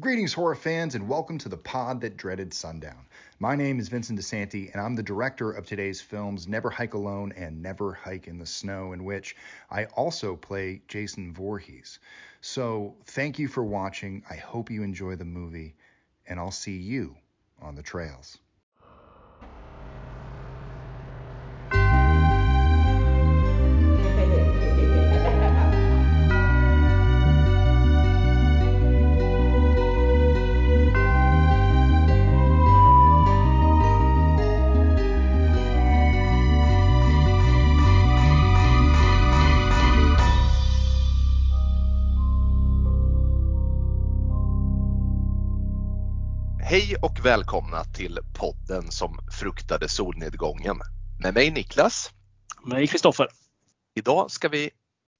Greetings, horror fans, and welcome to the pod that dreaded sundown. My name is Vincente Disanti, and I'm the director of today's films Never Hike Alone and Never Hike in the Snow, in which I also play Jason Voorhees. So thank you for watching. I hope you enjoy the movie, and I'll see you on the trails. Hej och välkomna till podden som fruktade solnedgången. Med mig Niklas. Med mig Kristoffer. Idag ska vi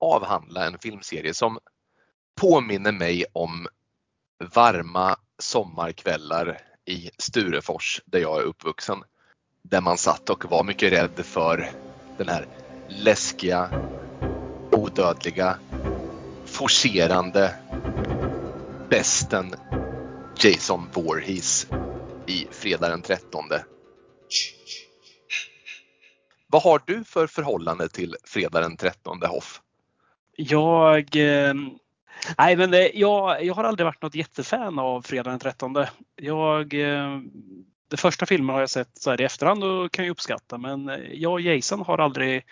avhandla en filmserie som påminner mig om varma sommarkvällar i Sturefors där jag är uppvuxen. Där man satt och var mycket rädd för den här läskiga, odödliga, forcerande besten Jason Voorhees i Fredagen den 13:e. Vad har du för förhållande till Fredagen den 13:e, Hoff? Jag har aldrig varit något jättefan av Fredagen den 13:e. De första filmerna har jag sett så här i efterhand och kan jag uppskatta, men jag och Jason har aldrig...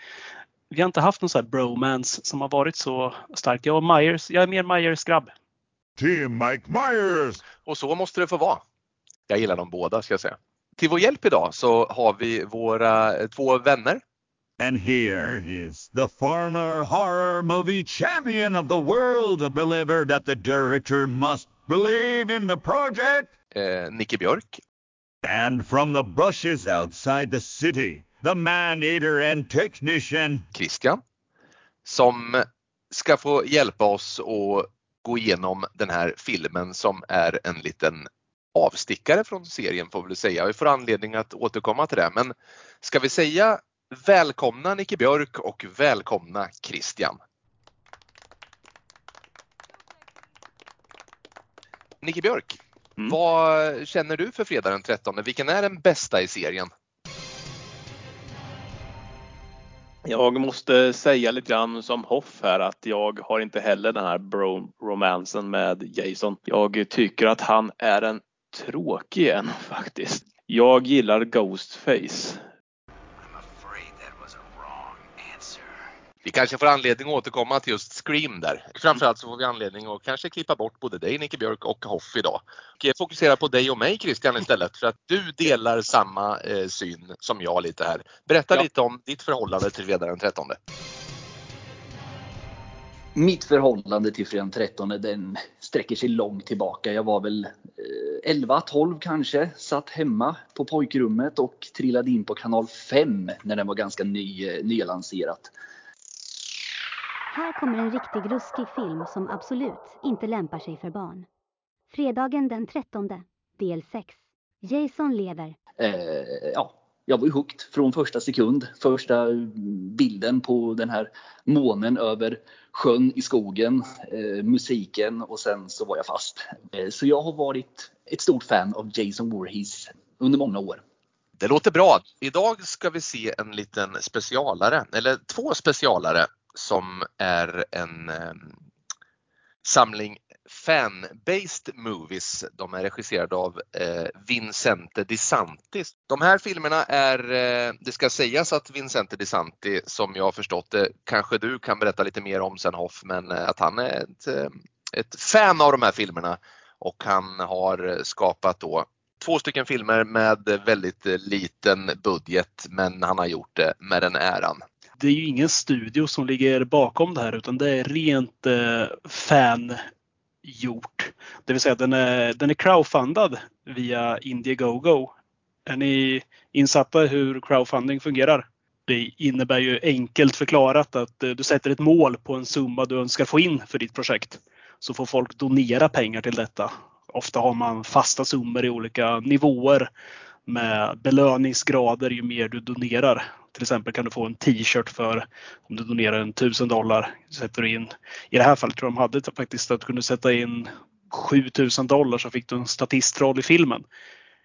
Vi har inte haft någon så här bromance som har varit så stark. Jag är mer Myers-grabb. Till Mike Myers! Och så måste det få vara. Jag gillar dem båda, ska jag säga. Till vår hjälp idag så har vi våra två vänner. And here is the former horror movie champion of the world, a believer that the director must believe in the project. Nicke Björk. And from the bushes outside the city, the man-eater and technician. Christian. Som ska få hjälpa oss att gå igenom den här filmen som är en liten avstickare från serien, får vi säga. Vi får anledning att återkomma till det. Men ska vi säga välkomna Nicke Björk och välkomna Christian. Nicke Björk, vad känner du för Fredagen den 13:e? Vilken är den bästa i serien? Jag måste säga lite grann som Hoff här att jag har inte heller den här romansen med Jason. Jag tycker att han är en tråkig en faktiskt. Jag gillar Ghostface. Vi kanske får anledning att återkomma till just Scream där. Framförallt så får vi anledning att kanske klippa bort både dig, Nicke Björk, och Hoff idag. Och jag fokuserar på dig och mig, Christian, istället, för att du delar samma syn som jag lite här. Berätta lite om ditt förhållande till Fredagen den 13:e. Mitt förhållande till Fredagen den 13:e, den sträcker sig långt tillbaka. Jag var väl 11-12 kanske, satt hemma på pojkrummet och trillade in på kanal 5 när den var ganska nylanserat. Här kommer en riktigt ruskig film som absolut inte lämpar sig för barn. Fredagen den 13:e, del 6. Jason lever. Jag var hooked från första sekund. Första bilden på den här månen över sjön i skogen, musiken, och sen så var jag fast. Så jag har varit ett stort fan av Jason Voorhees under många år. Det låter bra. Idag ska vi se en liten specialare, eller två specialare, som är en samling fan-based movies. De är regisserade av Vincente Disanti. De här filmerna är, det ska sägas att Vincente Disanti, som jag har förstått det, kanske du kan berätta lite mer om sen, Hoff, men att han är ett fan av de här filmerna. Och han har skapat då 2 stycken filmer med väldigt liten budget, men han har gjort det med den äran. Det är ju ingen studio som ligger bakom det här, utan det är rent fangjort. Det vill säga att den är crowdfundad via Indiegogo. Är ni insatta hur crowdfunding fungerar? Det innebär ju enkelt förklarat att du sätter ett mål på en summa du önskar få in för ditt projekt. Så får folk donera pengar till detta. Ofta har man fasta summor i olika nivåer med belöningsgrader ju mer du donerar. Till exempel kan du få en t-shirt för, om du donerar $1,000, sätter du in, i det här fallet tror jag de hade faktiskt att kunna sätta in $7,000 så fick du en statistroll i filmen.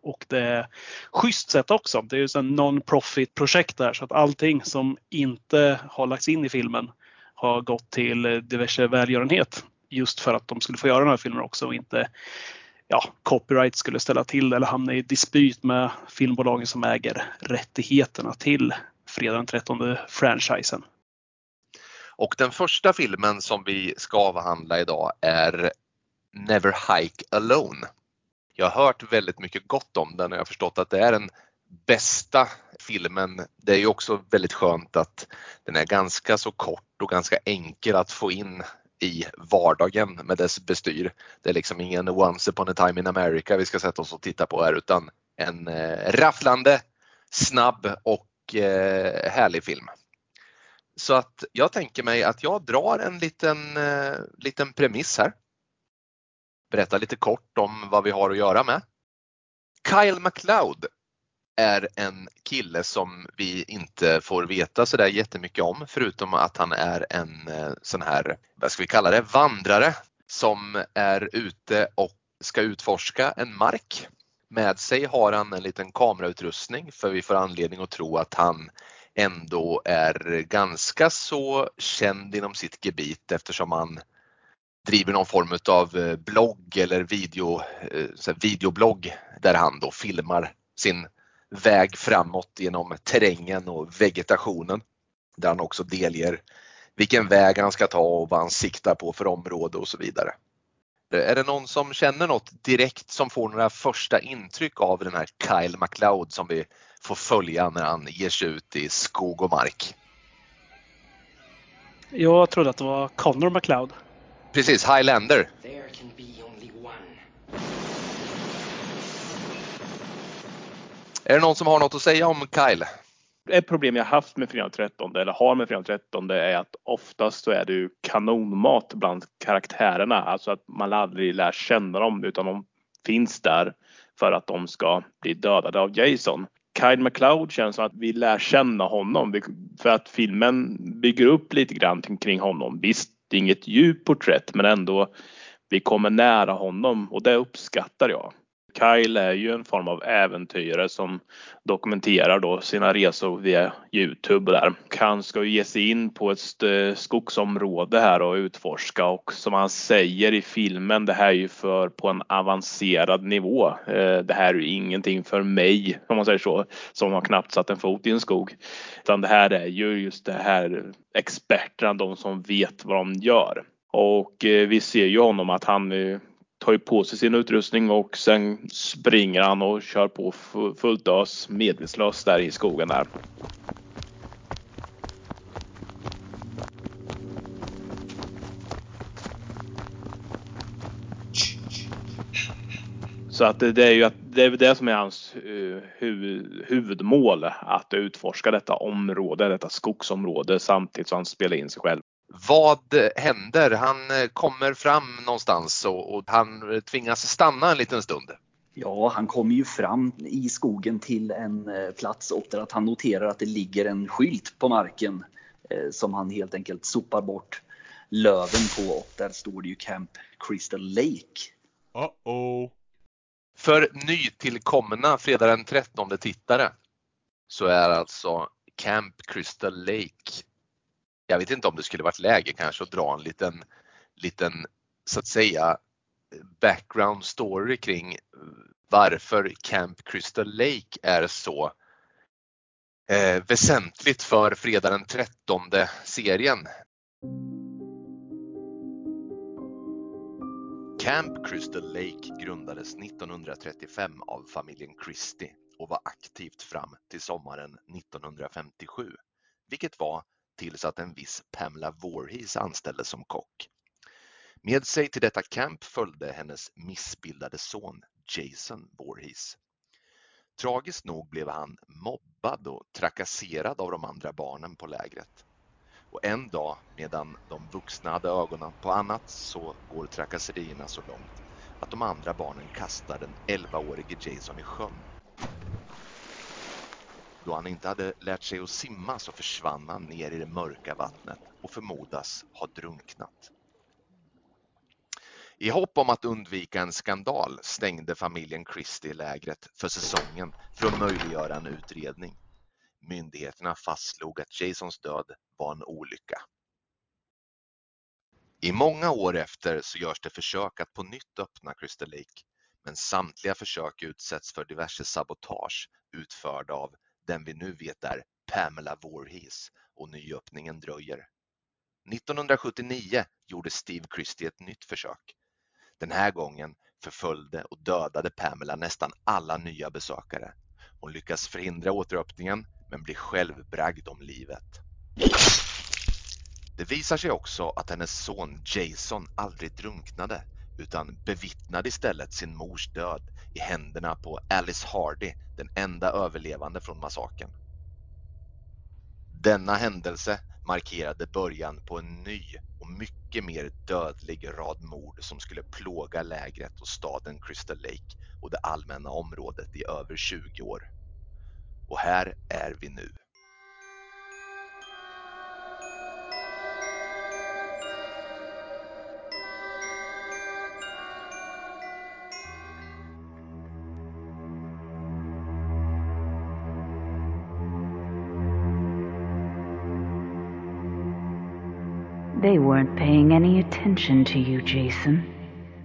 Och det är schysst sett också. Det är ju ett non-profit-projekt där. Så att allting som inte har lagts in i filmen har gått till diverse välgörenhet. Just för att de skulle få göra den här filmen också. Och inte copyright skulle ställa till eller hamna i dispyt med filmbolagen som äger rättigheterna till Fredagen den 13:e franchisen. Och den första filmen som vi ska avhandla idag är Never Hike Alone. Jag har hört väldigt mycket gott om den och jag har förstått att det är den bästa filmen. Det är ju också väldigt skönt att den är ganska så kort och ganska enkel att få in i vardagen med dess bestyr. Det är liksom ingen Once upon a time in America vi ska sätta oss och titta på här, utan en rafflande, snabb och härlig film. Så att jag tänker mig att jag drar en liten premiss här. Berätta lite kort om vad vi har att göra med. Kyle McLeod är en kille som vi inte får veta så där jättemycket om, förutom att han är en sån här, vad ska vi kalla det, vandrare som är ute och ska utforska en mark. Med sig har han en liten kamerautrustning, för vi får anledning att tro att han ändå är ganska så känd inom sitt gebit, eftersom han driver någon form av blogg eller videoblogg där han då filmar sin väg framåt genom terrängen och vegetationen. Där han också delger vilken väg han ska ta och vad han siktar på för område och så vidare. Är det någon som känner något direkt som får några första intryck av den här Kyle MacLeod som vi får följa när han ger sig ut i skog och mark? Jag trodde att det var Connor MacLeod. Precis, Highlander. There can be only one. Är det någon som har något att säga om Kyle? Ett problem jag haft med Fredagen den 13:e, eller har med Fredagen den 13:e, är att oftast så är det ju kanonmat bland karaktärerna. Alltså att man aldrig lär känna dem, utan de finns där för att de ska bli dödade av Jason. Kyle MacLeod känns som att vi lär känna honom för att filmen bygger upp lite grann kring honom. Visst, det är inget djupt porträtt, men ändå vi kommer nära honom och det uppskattar jag. Kyle är ju en form av äventyrare som dokumenterar då sina resor via YouTube där. Han ska ju ge sig in på ett skogsområde här och utforska, och som han säger i filmen, det här är ju för på en avancerad nivå. Det här är ju ingenting för mig, om man säger så, som har knappt satt en fot i en skog. Utan det här är ju just det här experterna, de som vet vad de gör. Och vi ser ju honom att han tar ju på sig sin utrustning och sen springer han och kör på fullt ös, medvetslös där i skogen där. Så att det är ju att det är det som är hans huvudmål, att utforska detta område, detta skogsområde, samtidigt som han spelar in sig själv. Vad händer? Han kommer fram någonstans och han tvingas stanna en liten stund. Ja, han kommer ju fram i skogen till en plats, och där att han noterar att det ligger en skylt på marken som han helt enkelt sopar bort löven på, och där står det ju Camp Crystal Lake. För nytillkomna Fredagen den 13:e tittare så är alltså Camp Crystal Lake, jag vet inte om det skulle varit läge kanske att dra en liten så att säga background story kring varför Camp Crystal Lake är så väsentligt för Fredagen den 13:e serien. Camp Crystal Lake grundades 1935 av familjen Christie och var aktivt fram till sommaren 1957, vilket var tills att en viss Pamela Voorhees anställdes som kock. Med sig till detta camp följde hennes missbildade son Jason Voorhees. Tragiskt nog blev han mobbad och trakasserad av de andra barnen på lägret. Och en dag, medan de vuxna hade ögonen på annat, så går trakasserierna så långt att de andra barnen kastar den 11-årige Jason i sjön. Då han inte hade lärt sig att simma så försvann han ner i det mörka vattnet och förmodas ha drunknat. I hopp om att undvika en skandal stängde familjen Christie lägret för säsongen för att möjliggöra en utredning. Myndigheterna fastslog att Jasons död var en olycka. I många år efter så görs det försök att på nytt öppna Crystal Lake, men samtliga försök utsätts för diverse sabotage utförda av den vi nu vet är Pamela Voorhees, och nyöppningen dröjer. 1979 gjorde Steve Christie ett nytt försök. Den här gången förföljde och dödade Pamela nästan alla nya besökare. Hon lyckas förhindra återöppningen men blir själv bragd om livet. Det visar sig också att hennes son Jason aldrig drunknade utan bevittnade istället sin mors död i händerna på Alice Hardy, den enda överlevande från massakern. Denna händelse markerade början på en ny och mycket mer dödlig rad mord som skulle plåga lägret och staden Crystal Lake och det allmänna området i över 20 år. Och här är vi nu. They weren't paying any attention to you, Jason.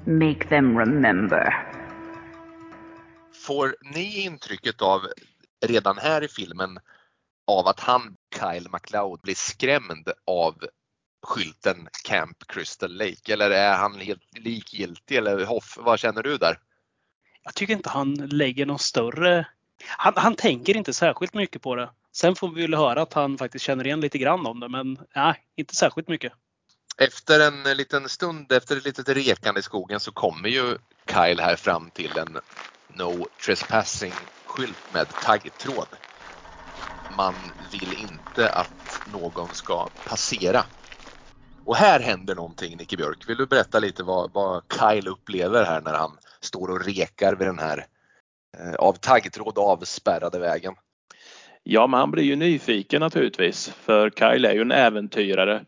Make them remember. Får ni intrycket av, redan här i filmen, av att han, Kyle McLeod, blir skrämd av skylten Camp Crystal Lake? Eller är han helt likgiltig? Eller Hoff, vad känner du där? Jag tycker inte han lägger någon större... Han tänker inte särskilt mycket på det. Sen får vi väl höra att han faktiskt känner igen lite grann om det, men nej, inte särskilt mycket. Efter en liten stund, efter ett litet rekande i skogen, så kommer ju Kyle här fram till en no trespassing skylt med taggtråd. Man vill inte att någon ska passera. Och här händer någonting, Nicke Björk. Vill du berätta lite vad Kyle upplever här när han står och rekar vid den här av taggtråd avspärrade vägen? Ja, men han blir ju nyfiken naturligtvis, för Kyle är ju en äventyrare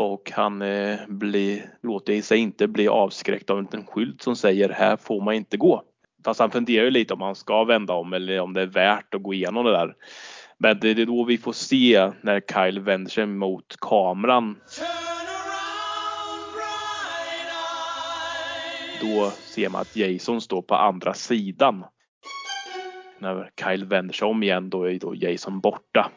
och han låter sig inte bli avskräckt av en skylt som säger här får man inte gå. Fast han funderar ju lite om han ska vända om eller om det är värt att gå igenom det där. Men det är då vi får se när Kyle vänder sig mot kameran. Då ser man att Jason står på andra sidan. När Kyle vänder sig om igen, då är Jason borta.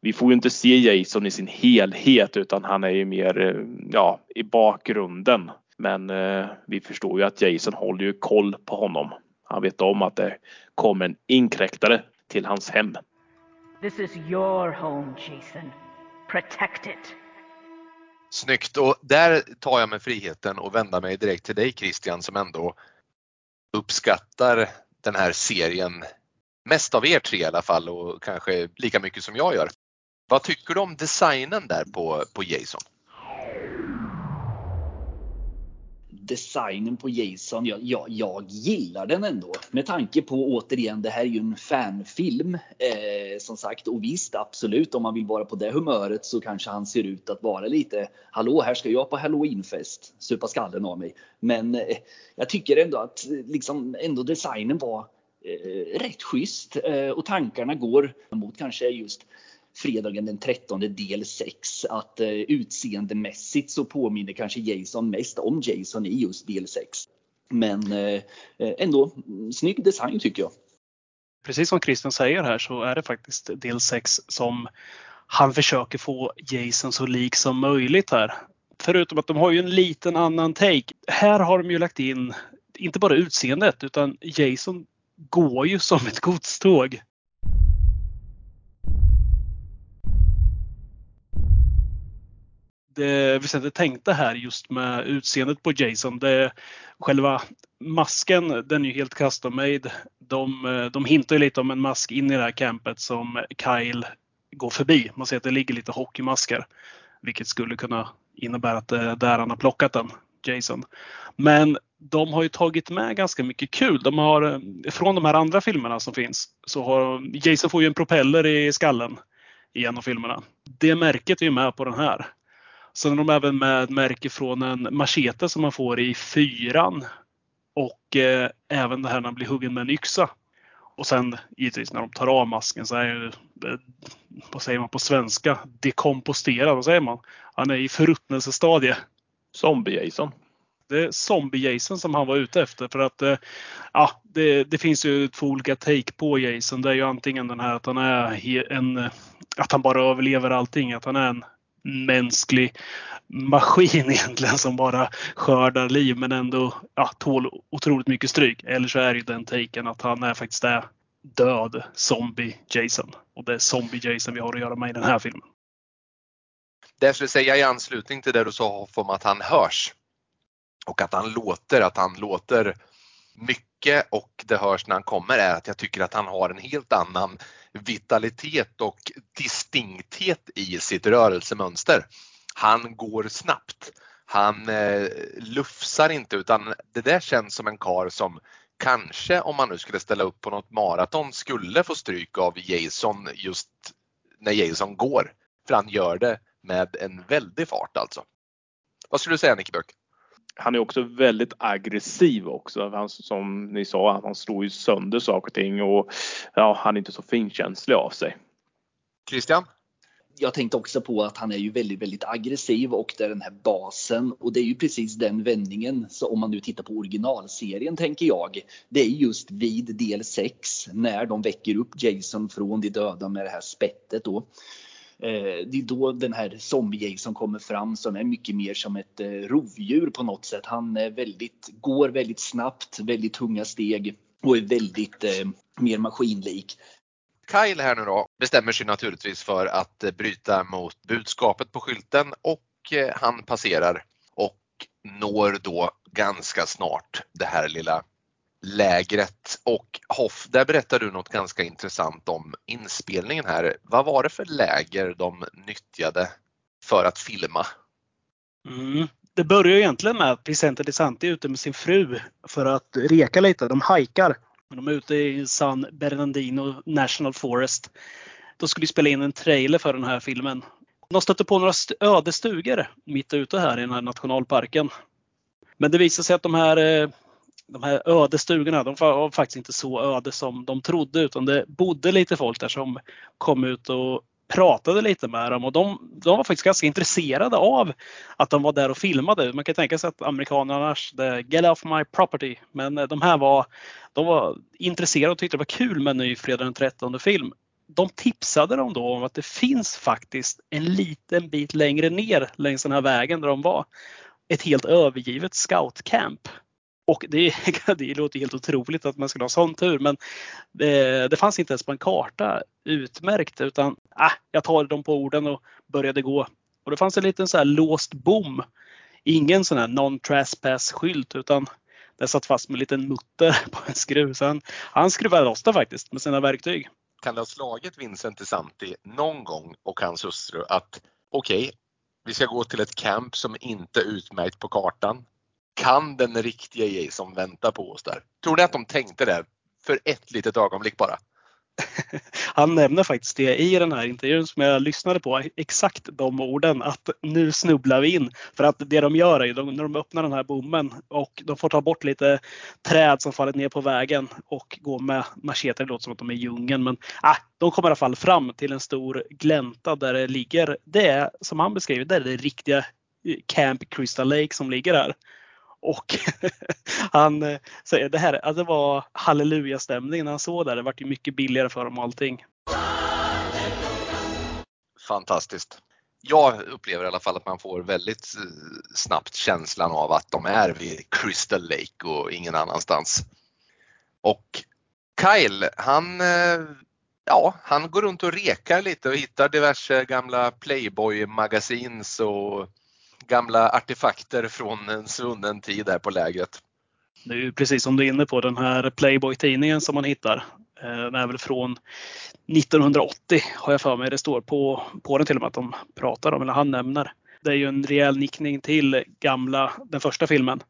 Vi får ju inte se Jason i sin helhet, utan han är ju mer i bakgrunden. Men vi förstår ju att Jason håller ju koll på honom. Han vet om att det kommer en inkräktare till hans hem. This is your home, Jason. Protect it. Snyggt, och där tar jag mig friheten och vänder mig direkt till dig, Christian, som ändå uppskattar den här serien mest av er tre i alla fall, och kanske lika mycket som jag gör. Vad tycker du om designen där på Jason? Designen på Jason, jag gillar den ändå. Med tanke på, återigen, det här är ju en fanfilm som sagt. Och visst, absolut, om man vill vara på det humöret så kanske han ser ut att vara lite hallå, här ska jag på Halloweenfest, supa skallen av mig. Men jag tycker ändå att liksom, ändå designen var rätt schysst. Och tankarna går mot kanske just Fredagen den 13:e del 6, att utseendemässigt så påminner kanske Jason mest om Jason i just del 6. Men ändå, snygg design tycker jag. Precis som Christian säger här så är det faktiskt del 6 som han försöker få Jason så lik som möjligt här. Förutom att de har ju en liten annan take. Här har de ju lagt in inte bara utseendet, utan Jason går ju som ett godståg. Det Vincente tänkte här just med utseendet på Jason, det, själva masken, den är ju helt custom made. De hintar ju lite om en mask in i det här campet som Kyle går förbi. Man ser att det ligger lite hockeymasker, vilket skulle kunna innebära att där han har plockat den, Jason. Men de har ju tagit med ganska mycket kul. De har, från de här andra filmerna som finns, så har Jason får ju en propeller i skallen i en av filmerna. Det märket är ju med på den här. Sen är de även med märke från en machete som man får i 4:an. Och även det här när man blir huggen med en yxa. Och sen givetvis när de tar av masken så är det, vad säger man på svenska? Dekomposterad, vad säger man? Han är i förruttnelsestadie. Zombie-Jason. Det är zombie-Jason som han var ute efter. För att ja, det finns ju två olika take på Jason. Det är ju antingen den här att han är en, att han bara överlever allting. Att han är en mänsklig maskin egentligen som bara skördar liv men ändå ja, tål otroligt mycket stryk. Eller så är det den taken att han är faktiskt är död zombie Jason. Och det är zombie Jason vi har att göra med i den här filmen. Det jag skulle säga i anslutning till det du sa om att han hörs. Och att han låter mycket och det hörs när han kommer är att jag tycker att han har en helt annan vitalitet och distinkthet i sitt rörelsemönster. Han går snabbt. Han lufsar inte utan det där känns som en karl som kanske om man nu skulle ställa upp på något maraton skulle få stryk av Jason just när Jason går. För han gör det med en väldig fart alltså. Vad skulle du säga Nicke Björk? Han är också väldigt aggressiv också. Han, som ni sa, han slår ju sönder saker och ting. Och ja, han är inte så finkänslig av sig. Christian? Jag tänkte också på att han är ju väldigt, väldigt aggressiv. Och det är den här basen. Och det är ju precis den vändningen. Så om man nu tittar på originalserien tänker jag. Det är just vid del 6. När de väcker upp Jason från de döda med det här spettet då. Det är då den här zombie som kommer fram som är mycket mer som ett rovdjur på något sätt. Han är går väldigt snabbt, väldigt tunga steg och är väldigt mer maskinlik. Kyle här nu då bestämmer sig naturligtvis för att bryta mot budskapet på skylten och han passerar och når då ganska snart det här lilla lägret. Och Hoff, där berättar du något ganska intressant om inspelningen här. Vad var det för läger de nyttjade för att filma? Det börjar egentligen med att Vincente Disanti är ute med sin fru för att reka lite. De hajkar. De är ute i San Bernardino National Forest. Då skulle de spela in en trailer för den här filmen. De stötte på några ödestugor mitt ute här i den här nationalparken. Men det visar sig att de här ödestugorna, de var faktiskt inte så öde som de trodde utan det bodde lite folk där som kom ut och pratade lite med dem och de var faktiskt ganska intresserade av att de var där och filmade. Man kan tänka sig att amerikanernas get off my property, men de var intresserade och tyckte det var kul med en ny Fredagen den 13:e film. De tipsade dem då om att det finns faktiskt en liten bit längre ner längs den här vägen där de var ett helt övergivet scoutcamp. Och det låter helt otroligt att man skulle ha sån tur. Men det fanns inte ens på en karta utmärkt. Utan jag tar dem på orden och började gå. Och det fanns en liten så här låst bom. Ingen sån här non-trespass-skylt. Utan den satt fast med en liten mutter på en skruv. Så han skruvade loss faktiskt med sina verktyg. Kan det ha slagit Vincente Disanti någon gång och hans hustru att okej, vi ska gå till ett camp som inte är utmärkt på kartan. Kan den riktiga Jason vänta på oss där? Tror ni att de tänkte det för ett litet ögonblick bara? Han nämner faktiskt det i den här intervjun som jag lyssnade på. Exakt de orden att nu snubblar vi in. För att det de gör är när de öppnar den här bommen och de får ta bort lite träd som fallit ner på vägen och gå med macheter. Det låter som att de är i djungeln. Men de kommer i alla fall fram till en stor glänta där det ligger. Det som han beskriver, det är det riktiga Camp Crystal Lake som ligger där. Och han säger det här, att det var halleluja-stämningen när han såg där. Det var ju mycket billigare för dem allting. Fantastiskt. Jag upplever i alla fall att man får väldigt snabbt känslan av att de är vid Crystal Lake och ingen annanstans. Och Kyle, han går runt och rekar lite och hittar diverse gamla Playboy-magasins och gamla artefakter från en svunnen tid där på lägret. Det är ju precis som du är inne på, den här Playboy-tidningen som man hittar. Den är väl från 1980 har jag för mig. Det står på den till och med att de pratar om, eller han nämner. Det är ju en rejäl nickning till den första filmen.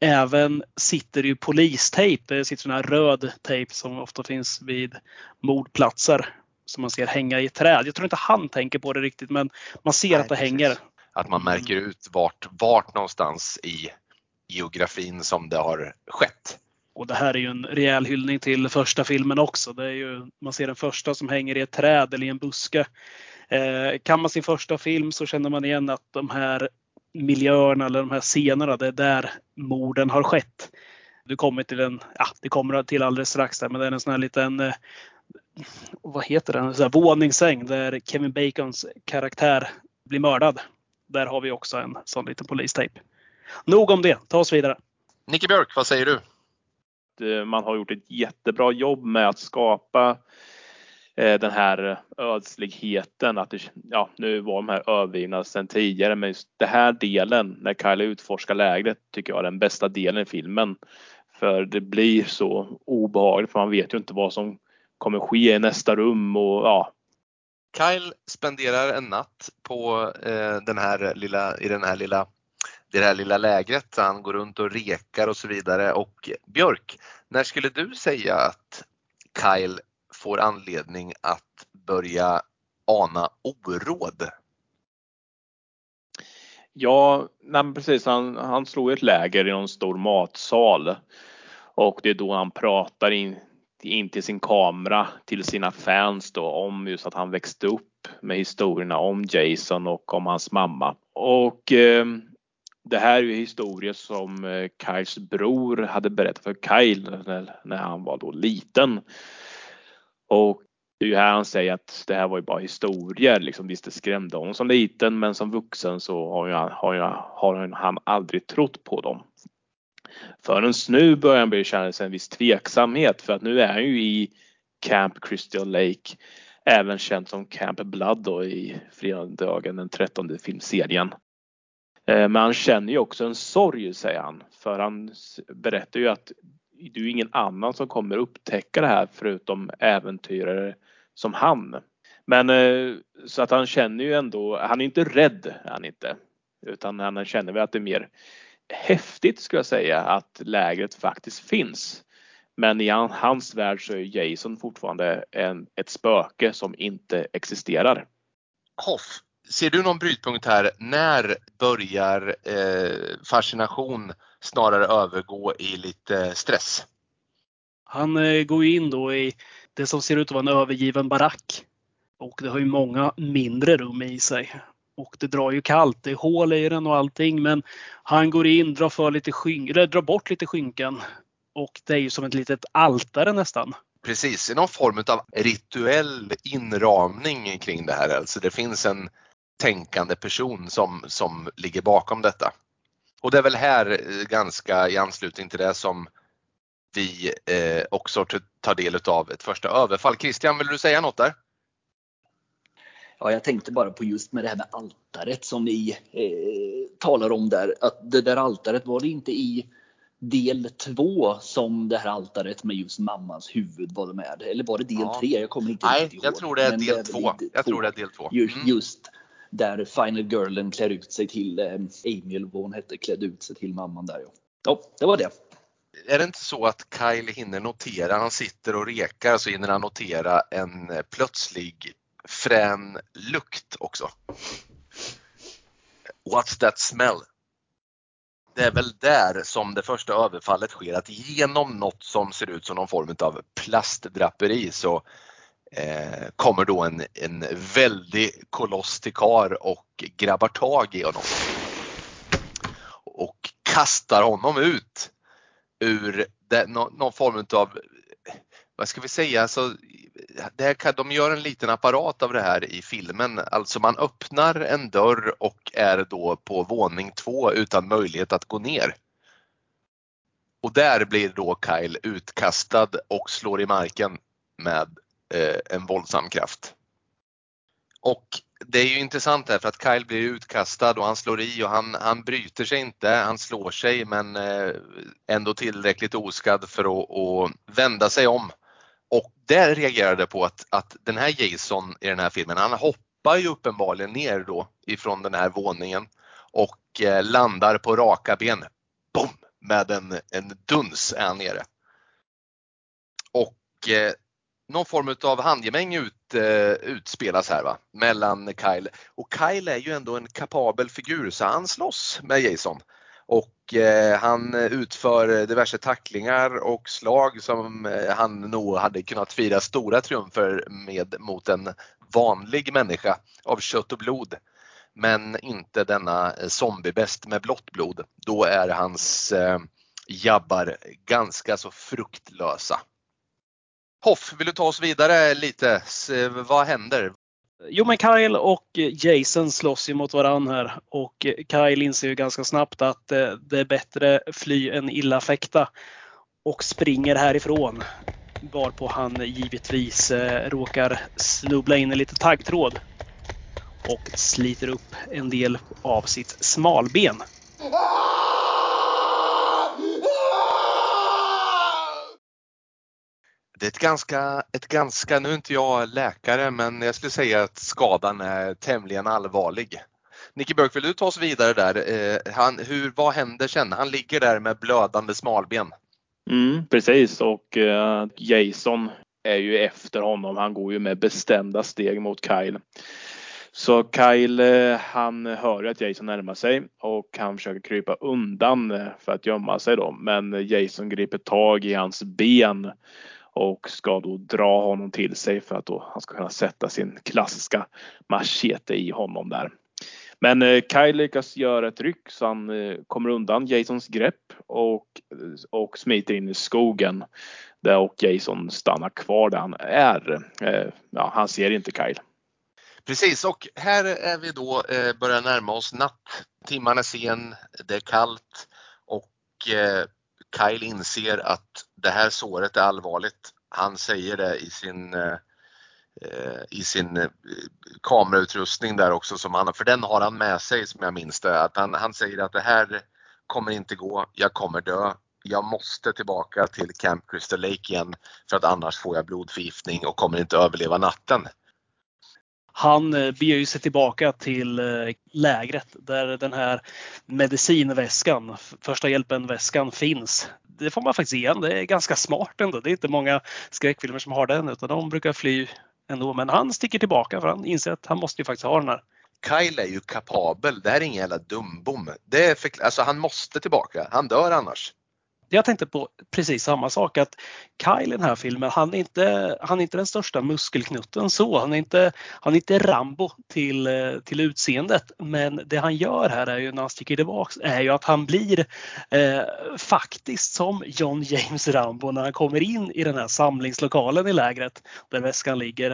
Även sitter ju polistejp. Det sitter sån här röd tejp som ofta finns vid mordplatser som man ser hänga i träd. Jag tror inte han tänker på det riktigt men man ser att det hänger. Att man märker ut vart någonstans i geografin som det har skett. Och det här är ju en rejäl hyllning till första filmen också. Det är ju, man ser den första som hänger i ett träd eller i en buske. Kan man se första film så känner man igen att de här miljöerna eller de här scenerna, det är där morden har skett. Du kommer till en, ja, det kommer till alldeles strax där, men det är en sån här liten, vad heter den, så här våningssäng där Kevin Bacons karaktär blir mördad. Där har vi också en sån liten polistejp. Nog om det, ta oss vidare. Nicke Björk, vad säger du? Man har gjort ett jättebra jobb med att skapa den här ödsligheten. Att det, ja, nu var de här övergivna sedan tidigare, men just den här delen när Kyle utforskar lägret tycker jag är den bästa delen i filmen. För det blir så obehagligt, för man vet ju inte vad som kommer ske i nästa rum. Och, ja. Kyle spenderar en natt på det här lilla lägret. Han går runt och rekar och så vidare. Och Björk, när skulle du säga att Kyle får anledning att börja ana oråd? Ja, nej, precis. Han slog ett läger i någon stor matsal. Och det är då han pratar in till sin kamera, till sina fans då, om just att han växte upp med historierna om Jason och om hans mamma. Och det här är ju historier som Kyles bror hade berättat för Kyle när han var då liten. Och det är ju här han säger att det här var ju bara historier. Liksom, visst, det skrämde honom som liten, men som vuxen så har han aldrig trott på dem. Förrän nu börjar han bli känna sig en viss tveksamhet, för att nu är han ju i Camp Crystal Lake, även känt som Camp Blood då, i Fredagen den 13:e filmserien. Men han känner ju också en sorg, säger han. För han berättar ju att det är ingen annan som kommer upptäcka det här förutom äventyrare som han. Men så att han känner ju ändå, han är inte rädd, han inte. Utan han känner väl att det är mer häftigt, skulle jag säga, att lägret faktiskt finns. Men i hans värld så är Jason fortfarande ett spöke som inte existerar. Hoff, ser du någon brytpunkt här? När börjar fascination snarare övergå i lite stress? Han går in då i det som ser ut att vara en övergiven barack. Och det har ju många mindre rum i sig. Och det drar ju kallt, det är hål i den och allting. Men han går in, drar bort lite skynken. Och det är ju som ett litet altare nästan. Precis, i någon form av rituell inramning kring det här. Alltså det finns en tänkande person som ligger bakom detta. Och det är väl här ganska i anslutning till det som vi också tar del av ett första överfall. Christian, vill du säga något där? Ja, jag tänkte bara på just med det här med altaret som ni talar om där. Att det där altaret, var det inte i del 2 som det här altaret med just mammans huvud var med? Eller var det del 3? Jag kommer inte riktigt ihåg. Nej, jag tror det är del 2. Jag tror det är del 2. Just där Final Girlen klär ut sig till Emil, vad hon hette, klädde ut sig till mamman där. Ja, det var det. Är det inte så att Kyle hinner notera, han sitter och rekar, så hinner han notera en plötslig frän lukt också? What's that smell? Det är väl där som det första överfallet sker, att genom något som ser ut som någon form av plastdraperi så kommer då en väldig koloss till kar och grabbar tag i honom och kastar honom ut ur någon form av, vad ska vi säga, alltså, det här de gör en liten apparat av det här i filmen. Alltså man öppnar en dörr och är då på våning 2 utan möjlighet att gå ner. Och där blir då Kyle utkastad och slår i marken med en våldsam kraft. Och det är ju intressant här, för att Kyle blir utkastad och han slår i, och han bryter sig inte, han slår sig, men ändå tillräckligt oskadd för att vända sig om. Och där reagerade på att den här Jason i den här filmen, han hoppar ju uppenbarligen ner då ifrån den här våningen och landar på raka ben. Boom! Med en duns är han nere. Och någon form av handgemäng utspelas här, va, mellan Kyle. Och Kyle är ju ändå en kapabel figur, så han slåss med Jason. Och han utför diverse tacklingar och slag som han nog hade kunnat fira stora triumfer med mot en vanlig människa av kött och blod. Men inte denna zombiebäst med blått blod. Då är hans jabbar ganska så fruktlösa. Hoff, vill du ta oss vidare lite? Vad händer? Jo, men Kyle och Jason slåss ju mot varandra här. Och Kyle inser ju ganska snabbt att det är bättre fly än illa fäkta. Och springer härifrån. Varpå han givetvis råkar snubbla in i lite taggtråd. Och sliter upp en del av sitt smalben. Det är ett ganska, nu är inte jag läkare, men jag skulle säga att skadan är tämligen allvarlig. Nicke Björk, vill du ta oss vidare där? Vad händer sen? Han ligger där med blödande smalben. Mm, precis, och Jason är ju efter honom. Han går ju med bestämda steg mot Kyle. Så Kyle, han hör att Jason närmar sig och han försöker krypa undan för att gömma sig då. Men Jason griper tag i hans ben och ska då dra honom till sig för att då han ska kunna sätta sin klassiska machete i honom där. Men Kyle lyckas göra ett ryck så han kommer undan Jasons grepp och smiter in i skogen. Där och Jason stannar kvar där han är. Ja, han ser inte Kyle. Precis, och här är vi då, börjar närma oss natt. Timman är sen, det är kallt och Kyle inser att det här såret är allvarligt. Han säger det i sin kamerautrustning där också, som han, för den har han med sig som jag minns det. Att han säger att det här kommer inte gå, jag kommer dö. Jag måste tillbaka till Camp Crystal Lake igen för att annars får jag blodförgiftning och kommer inte överleva natten. Han beger sig tillbaka till lägret där den här medicinväskan, första hjälpenväskan, finns. Det får man faktiskt igen, det är ganska smart ändå. Det är inte många skräckfilmer som har den, utan de brukar fly ändå. Men han sticker tillbaka för han inser att han måste ju faktiskt ha den här. Kyle är ju kapabel, det här är ingen jävla dumbom. Alltså han måste tillbaka, han dör annars. Jag tänkte på precis samma sak, att Kyle i den här filmen, han är inte den största muskelknutten så. Han är inte Rambo till utseendet. Men det han gör här är ju, när han sticker tillbaka, är ju att han blir faktiskt som John James Rambo när han kommer in i den här samlingslokalen i lägret där väskan ligger.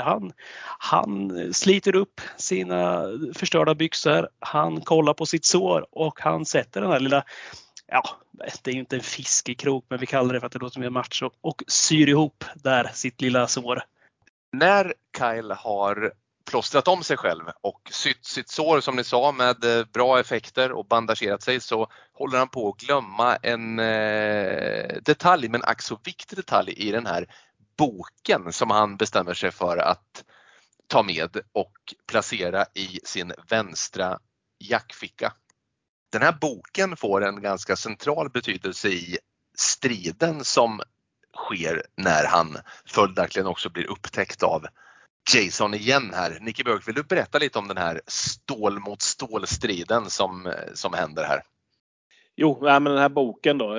Han sliter upp sina förstörda byxor, han kollar på sitt sår och han sätter den här lilla... Ja, det är ju inte en fiskekrok, men vi kallar det för att det låter mer macho. Och syr ihop där sitt lilla sår. När Kyle har plåstrat om sig själv och sytt sitt sår, som ni sa, med bra effekter och bandagerat sig, så håller han på att glömma en detalj, men ack så viktig detalj i den här boken som han bestämmer sig för att ta med och placera i sin vänstra jackficka. Den här boken får en ganska central betydelse i striden som sker när han följaktligen också blir upptäckt av Jason igen här. Nicke Björk, vill du berätta lite om den här stål mot stålstriden som händer här? Jo, men den här boken då,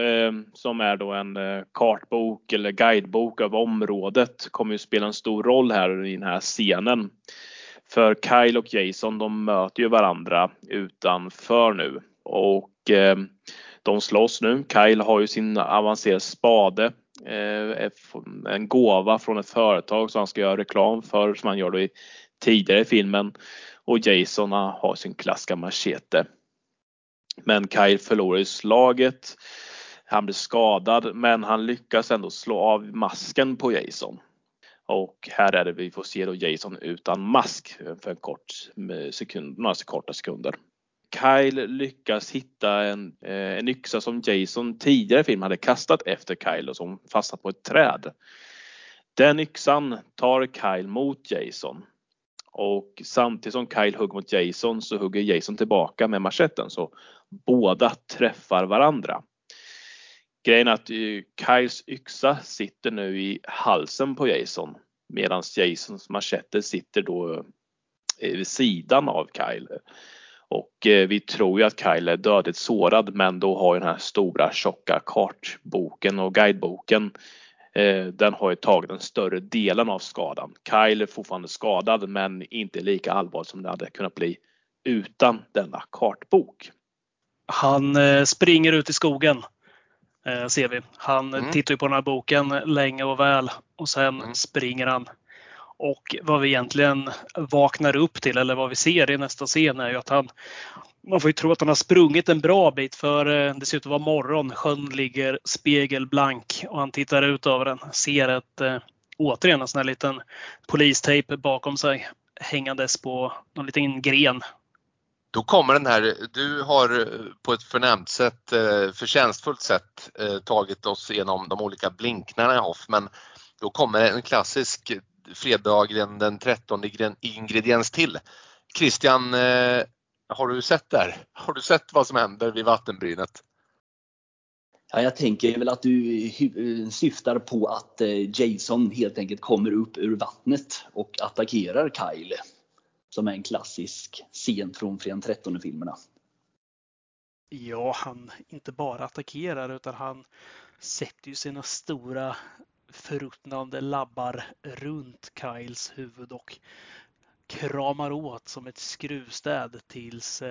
som är då en kartbok eller guidebok av området, kommer ju spela en stor roll här i den här scenen. För Kyle och Jason, de möter ju varandra utanför nu. Och de slåss nu. Kyle har ju sin avancerade spade. En gåva från ett företag som han ska göra reklam för. Som han gör då tidigare i filmen. Och Jason har sin klassiska machete. Men Kyle förlorar ju slaget. Han blir skadad. Men han lyckas ändå slå av masken på Jason. Och här är det vi får se då Jason utan mask för några korta sekunder. Kyle lyckas hitta en yxa som Jason tidigare i filmen hade kastat efter Kyle och som fastnat på ett träd. Den yxan tar Kyle mot Jason. Och samtidigt som Kyle hugger mot Jason så hugger Jason tillbaka med machetten. Så båda träffar varandra. Grejen är att Kyles yxa sitter nu i halsen på Jason. medan Jasons machete sitter då vid sidan av Kyle. Och vi tror ju att Kyle är dödligt sårad, men då har ju den här stora tjocka kartboken och guideboken, den har ju tagit den större delen av skadan. Kyle är fortfarande skadad, men inte lika allvarligt som det hade kunnat bli utan denna kartbok. Han springer ut i skogen, ser vi. Han tittar ju på den här boken länge och väl, och sen springer han. Och vad vi egentligen vaknar upp till, eller vad vi ser i nästa scen, är ju att han, man får ju tro att han har sprungit en bra bit, för det ser ut att vara morgon. Sjön ligger spegelblank och han tittar ut över den, ser ett, återigen en sån här liten polistejp bakom sig hängandes på någon liten gren. Då kommer den här, du har på ett förnämt sätt, förtjänstfullt sätt tagit oss genom de olika blinknarna jag haft, men då kommer en klassisk fredagen den 13:e ingrediens till. Christian, har du sett där? Har du sett vad som händer vid vattenbrynet? Ja, jag tänker väl att du syftar på att Jason helt enkelt kommer upp ur vattnet och attackerar Kyle, som är en klassisk scen från den 13:e-filmerna. Ja, han inte bara attackerar, utan han sätter ju sina stora förruttnande labbar runt Kyles huvud och kramar åt som ett skruvstäd tills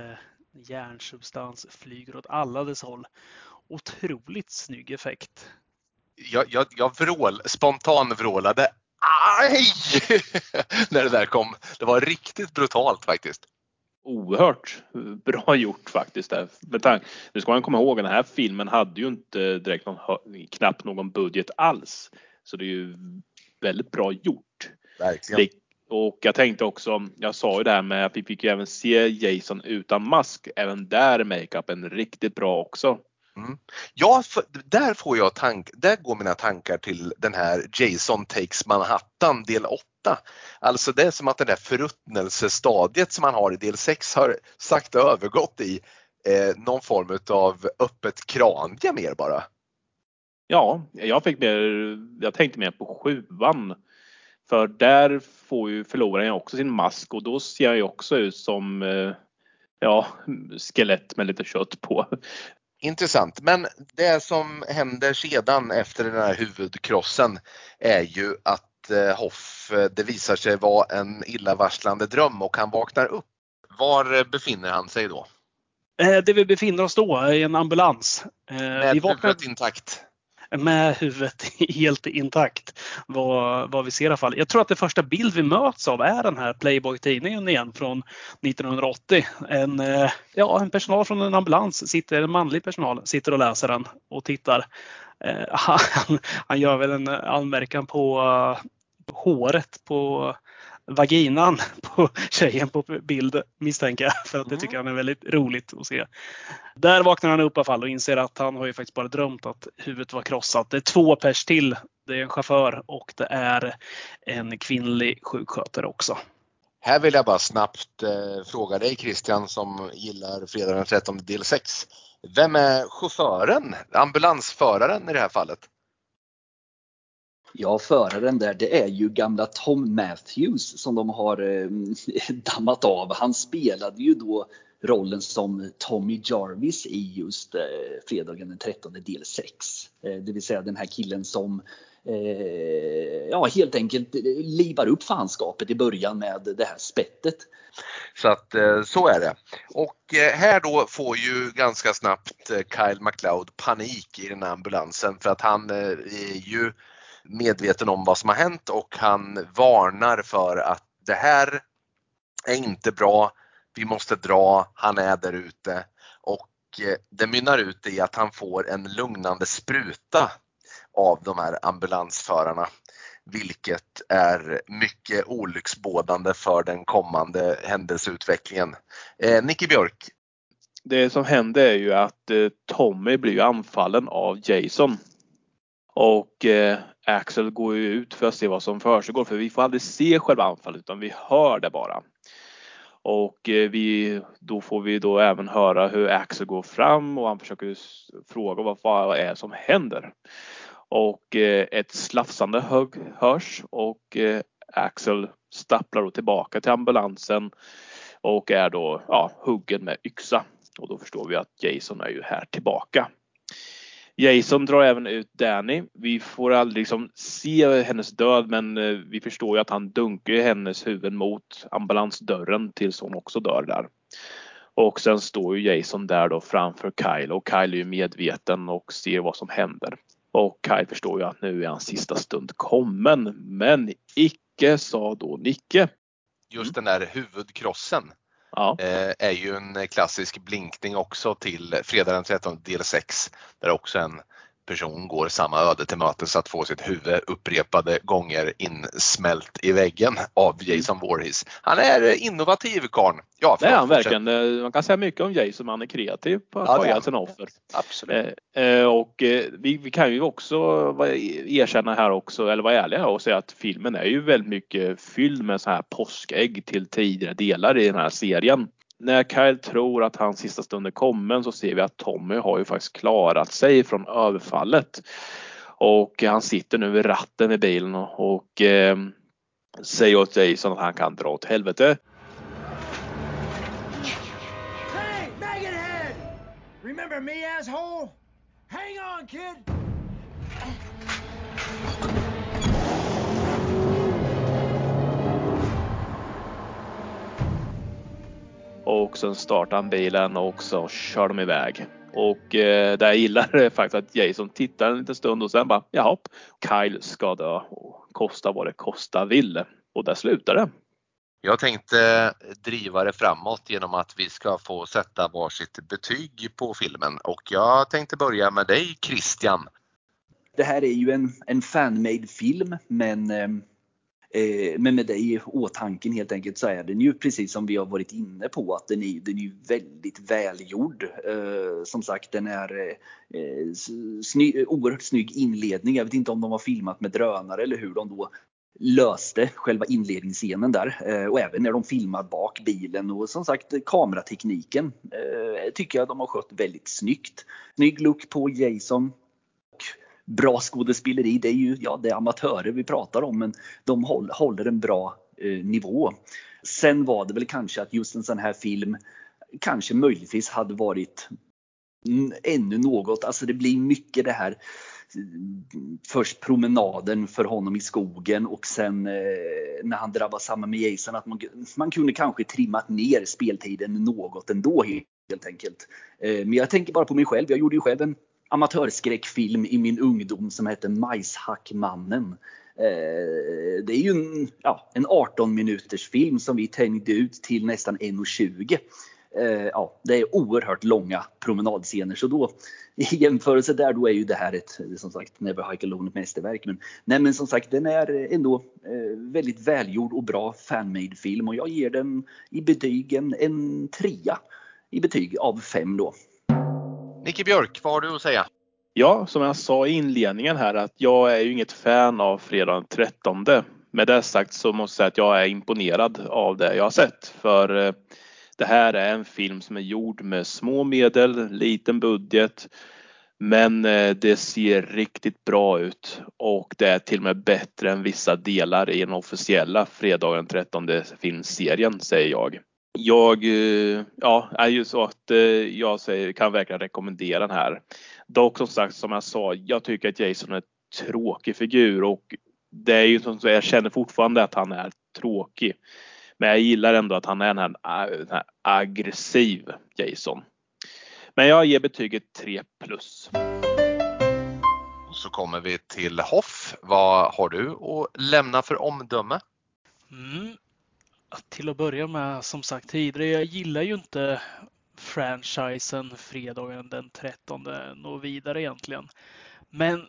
järnsubstans flyger åt alla dess håll. Otroligt snygg effekt. Jag spontanvrålade aj! När det där kom. Det var riktigt brutalt faktiskt. Oerhört bra gjort faktiskt. Nu ska man komma ihåg att den här filmen hade ju inte direkt knappt någon budget alls. Så det är ju väldigt bra gjort. Verkligen. Och jag tänkte också, jag sa ju det här med att vi fick ju även se Jason utan mask. Även där makeupen riktigt bra också. Mm. Ja, där får jag där går mina tankar till den här Jason Takes Manhattan del 8. Alltså det är som att det där förruttnelsestadiet som man har i del 6 har sakta övergått i någon form av öppet kranje mer bara. Ja, jag tänkte mer på 7:an. För där får ju förloraren också sin mask, och då ser jag ju också ut som skelett med lite kött på. Intressant, men det som händer sedan efter den här huvudkrossen är ju att Hoff, det visar sig vara en illavarslande dröm och han vaknar upp. Var befinner han sig då? Det vi befinner oss då är en ambulans. Med huvudet intakt. Med huvudet helt intakt, vad vi ser i alla fall. Jag tror att det första bild vi möts av är den här Playboy-tidningen igen från 1980. En personal från en ambulans, en manlig personal, sitter och läser den och tittar. Han gör väl en anmärkan på håret på vaginan på tjejen på bild, misstänker jag, för att det tycker han är väldigt roligt att se. Där vaknar han upp i alla fall och inser att han har ju faktiskt bara drömt att huvudet var krossat. Det är 2 pers till, det är en chaufför och det är en kvinnlig sjukskötare också. Här vill jag bara snabbt fråga dig, Christian, som gillar fredagen den 13 del 6. Vem är chauffören, ambulansföraren i det här fallet? Ja, föraren där, det är ju gamla Thom Mathews som de har dammat av. Han spelade ju då rollen som Tommy Jarvis i just fredagen den 13 del 6. Det vill säga den här killen som helt enkelt livar upp fanskapet i början med det här spettet. Så att så är det. Och här då får ju ganska snabbt Kyle McLeod panik i den här ambulansen, för att han är ju medveten om vad som har hänt och han varnar för att det här är inte bra, vi måste dra, han är där ute, och det mynnar ut i att han får en lugnande spruta av de här ambulansförarna, vilket är mycket olycksbådande för den kommande händelseutvecklingen. Nicke Björk. Det som hände är ju att Tommy blir anfallen av Jason. Och Axel går ju ut för att se vad som försiggår, för vi får aldrig se själva anfallet utan vi hör det bara. Och då får vi även höra hur Axel går fram och han försöker fråga vad är som händer. Och ett slafsande hörs och Axel stapplar då tillbaka till ambulansen och är då huggen med yxa. Och då förstår vi att Jason är ju här tillbaka. Jason drar även ut Danny. Vi får aldrig se hennes död, men vi förstår ju att han dunkar hennes huvud mot ambulansdörren tills hon också dör där. Och sen står ju Jason där då framför Kyle, och Kyle är ju medveten och ser vad som händer. Och Kyle förstår ju att nu är hans sista stund kommen, men icke, sa då Nicke. Just den där huvudkrossen är ju en klassisk blinkning också till Fredagen den 13 del 6. Där också en person går samma öde till mötes, att få sitt huvud upprepade gånger insmält i väggen av Jason Voorhees. Han är innovativ, karln. Ja, det är han verkligen. Man kan säga mycket om Jason, han är kreativ på att ta ihjäl sina offer. Absolut. Och vi kan ju också erkänna här också, eller vara ärliga och säga att filmen är ju väldigt mycket fylld med så här påskägg till tidigare delar i den här serien. När Kyle tror att hans sista stund är kommen, så ser vi att Tommy har ju faktiskt klarat sig från överfallet. Och han sitter nu vid ratten i bilen och säger åt Jason att han kan dra åt helvete. Hey, baghead! Remember me, asshole? Hang on, kid! Och sen startar han bilen och så kör de iväg. Och där gillar det faktiskt att Jason tittar en liten stund och sen bara, jaha, Kyle ska dö och kosta vad det kosta vill. Och där slutar det. Jag tänkte driva det framåt genom att vi ska få sätta varsitt betyg på filmen. Och jag tänkte börja med dig, Christian. Det här är ju en fan-made film, men med det i åtanken helt enkelt, så är den ju precis som vi har varit inne på, att den är väldigt välgjord. Som sagt, den är oerhört snygg inledning. Jag vet inte om de har filmat med drönare eller hur de då löste själva inledningsscenen där. Och även när de filmar bak bilen, och som sagt kameratekniken tycker jag de har skött väldigt snyggt. Snygg look på Jason. Bra skådespeleri, det är ju det är amatörer vi pratar om, men de håller en bra nivå. Sen var det väl kanske att just en sån här film kanske möjligtvis hade varit ännu något. Alltså det blir mycket det här, först promenaden för honom i skogen och sen när han drabbas samman med Jason, att man kunde kanske trimmat ner speltiden något ändå helt enkelt. Men jag tänker bara på mig själv, jag gjorde ju själv en amatörskräckfilm i min ungdom som heter Majshackmannen. Det är ju en 18 minuters film som vi tänkte ut till nästan 1,20. Det är oerhört långa promenadscener, så då i jämförelse där då är ju det här ett, som sagt, Never Hike Alone, ett mästerverk. Men som sagt, den är ändå väldigt välgjord och bra fanmade film, och jag ger den i betygen en 3 i betyg av 5 då. Nicke Björk, vad har du att säga? Ja, som jag sa i inledningen här, att jag är ju inget fan av Fredagen den 13:e. Med det sagt så måste jag säga att jag är imponerad av det jag har sett. För det här är en film som är gjord med små medel, liten budget. Men det ser riktigt bra ut, och det är till och med bättre än vissa delar i den officiella Fredagen den 13:e filmserien, säger jag. Är ju så att jag kan verkligen rekommendera den här. Dock som sagt, som jag sa, jag tycker att Jason är en tråkig figur, och det är ju som jag känner fortfarande att han är tråkig. Men jag gillar ändå att han är den här aggressiv Jason. Men jag ger betyget 3+. Och så kommer vi till Hoff. Vad har du att lämna för omdöme? Till att börja med, som sagt tidigare, jag gillar ju inte franchisen Fredagen den 13:e något vidare egentligen. Men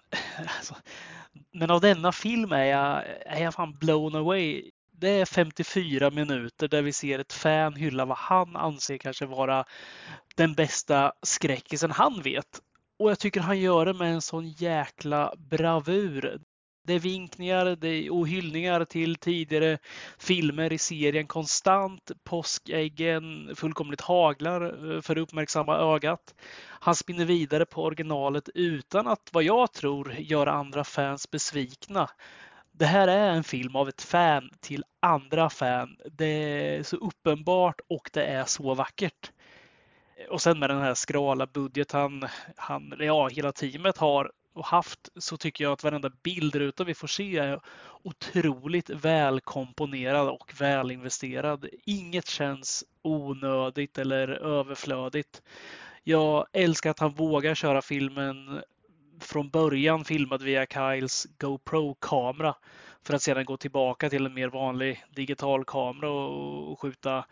av denna film är jag fan blown away. Det är 54 minuter där vi ser ett fan hylla vad han anser kanske vara den bästa skräckisen han vet. Och jag tycker han gör det med en sån jäkla bravur. Det är vinkningar, det är hyllningar till tidigare filmer i serien konstant. Påskäggen fullkomligt haglar för att uppmärksamma ögat. Han spinner vidare på originalet utan att, vad jag tror, göra andra fans besvikna. det här är en film av ett fan till andra fan. Det är så uppenbart och det är så vackert. Och sen med den här skrala budget hela teamet har haft, så tycker jag att varenda bildruta vi får se är otroligt välkomponerad och välinvesterad. Inget känns onödigt eller överflödigt. Jag älskar att han vågar köra filmen från början filmad via Kyles GoPro-kamera för att sedan gå tillbaka till en mer vanlig digital kamera och skjuta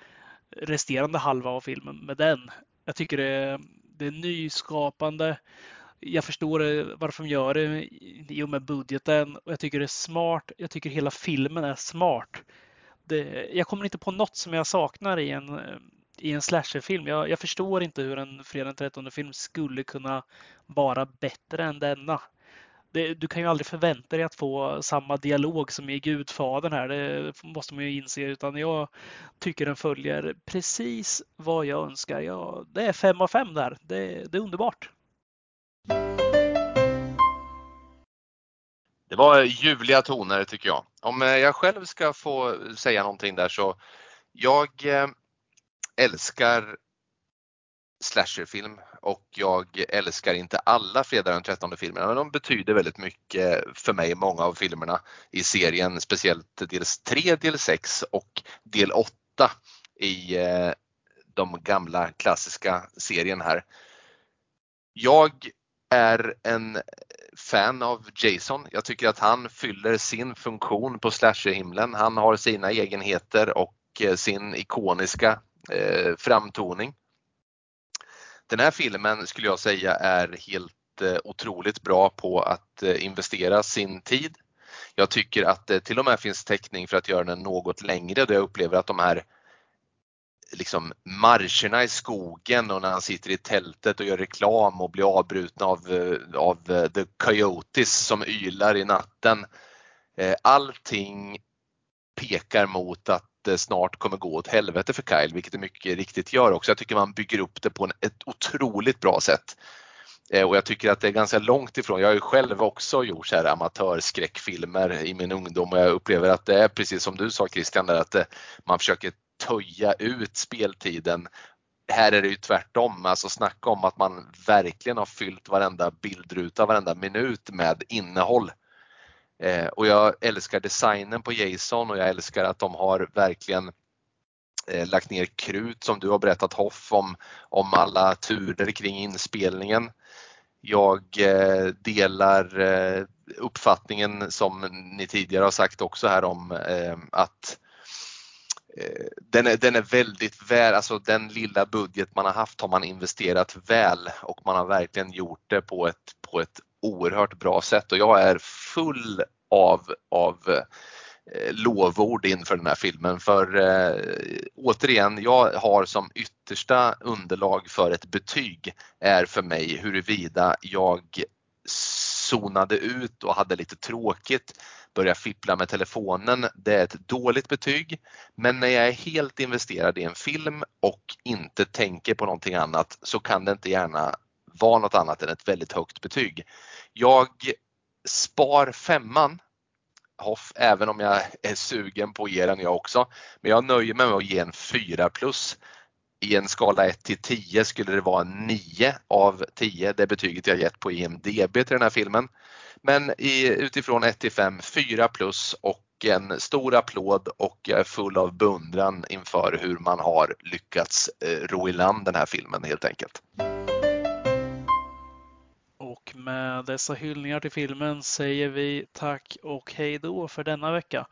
resterande halva av filmen med den. Jag tycker det är nyskapande. Jag förstår varför de gör det i och med budgeten. Och jag tycker det är smart. Jag tycker hela filmen är smart. Jag kommer inte på något som jag saknar i en slasherfilm. Jag förstår inte hur en Fredagen den 13:e film skulle kunna vara bättre än denna. Du kan ju aldrig förvänta dig att få samma dialog som i Gudfadern här. Det måste man ju inse. Utan jag tycker den följer precis vad jag önskar. Det är 5 av 5 där. Det är underbart. Det var ljuvliga toner tycker jag. Om jag själv ska få säga någonting där så jag älskar slasherfilm och jag älskar inte alla Fredagen den 13:e filmerna, men de betyder väldigt mycket för mig, många av filmerna i serien, speciellt dels 3, del 6 och del 8 i de gamla klassiska serien här. Jag är en fan av Jason. Jag tycker att han fyller sin funktion på slasherhimlen. Han har sina egenheter och sin ikoniska framtoning. Den här filmen skulle jag säga är helt otroligt bra på att investera sin tid. Jag tycker att det till och med finns täckning för att göra den något längre, då jag upplever att de här liksom marscherna i skogen och när han sitter i tältet och gör reklam och blir avbrutna av The Coyotes som ylar i natten. Allting pekar mot att det snart kommer gå åt helvete för Kyle, vilket det mycket riktigt gör också. Jag tycker man bygger upp det på ett otroligt bra sätt. Och jag tycker att det är ganska långt ifrån. Jag har ju själv också gjort så här amatörskräckfilmer i min ungdom och jag upplever att det är precis som du sa Christian där, att man försöker töja ut speltiden. Här är det ju tvärtom. Alltså snacka om att man verkligen har fyllt varenda bildruta, varenda minut med innehåll. Och jag älskar designen på Jason och jag älskar att de har verkligen lagt ner krut, som du har berättat Hoff, om alla turer kring inspelningen. Jag delar uppfattningen som ni tidigare har sagt också här om att den är väldigt väl, alltså den lilla budget man har haft har man investerat väl och man har verkligen gjort det på ett oerhört bra sätt, och jag är full av lovord inför den här filmen för återigen, jag har som yttersta underlag för ett betyg är för mig huruvida jag zonade ut och hade lite tråkigt, börja fippla med telefonen. Det är ett dåligt betyg, men när jag är helt investerad i en film och inte tänker på någonting annat så kan det inte gärna vara något annat än ett väldigt högt betyg. Jag spar 5:an, Hoff, även om jag är sugen på att ge den jag också, men jag nöjer mig med att ge en 4+. I en skala 1-10 skulle det vara 9 av 10. Det är betyget jag gett på IMDb till den här filmen. Men utifrån 1-5, 4+ och en stor applåd, och jag är full av beundran inför hur man har lyckats ro i land den här filmen helt enkelt. Och med dessa hyllningar till filmen säger vi tack och hej då för denna vecka.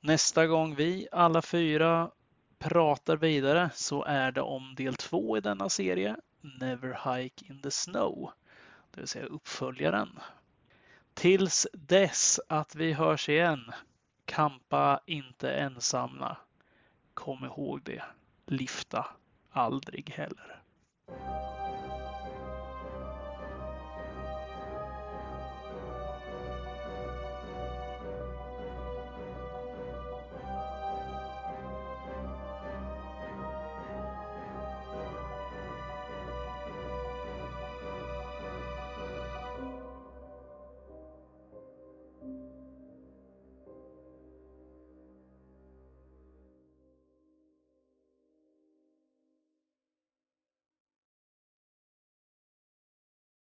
Nästa gång vi alla 4 pratar vidare så är det om del 2 i denna serie, Never Hike in the Snow, det vill säga uppföljaren. Tills dess att vi hörs igen, kampa inte ensamma. Kom ihåg det, lyfta aldrig heller.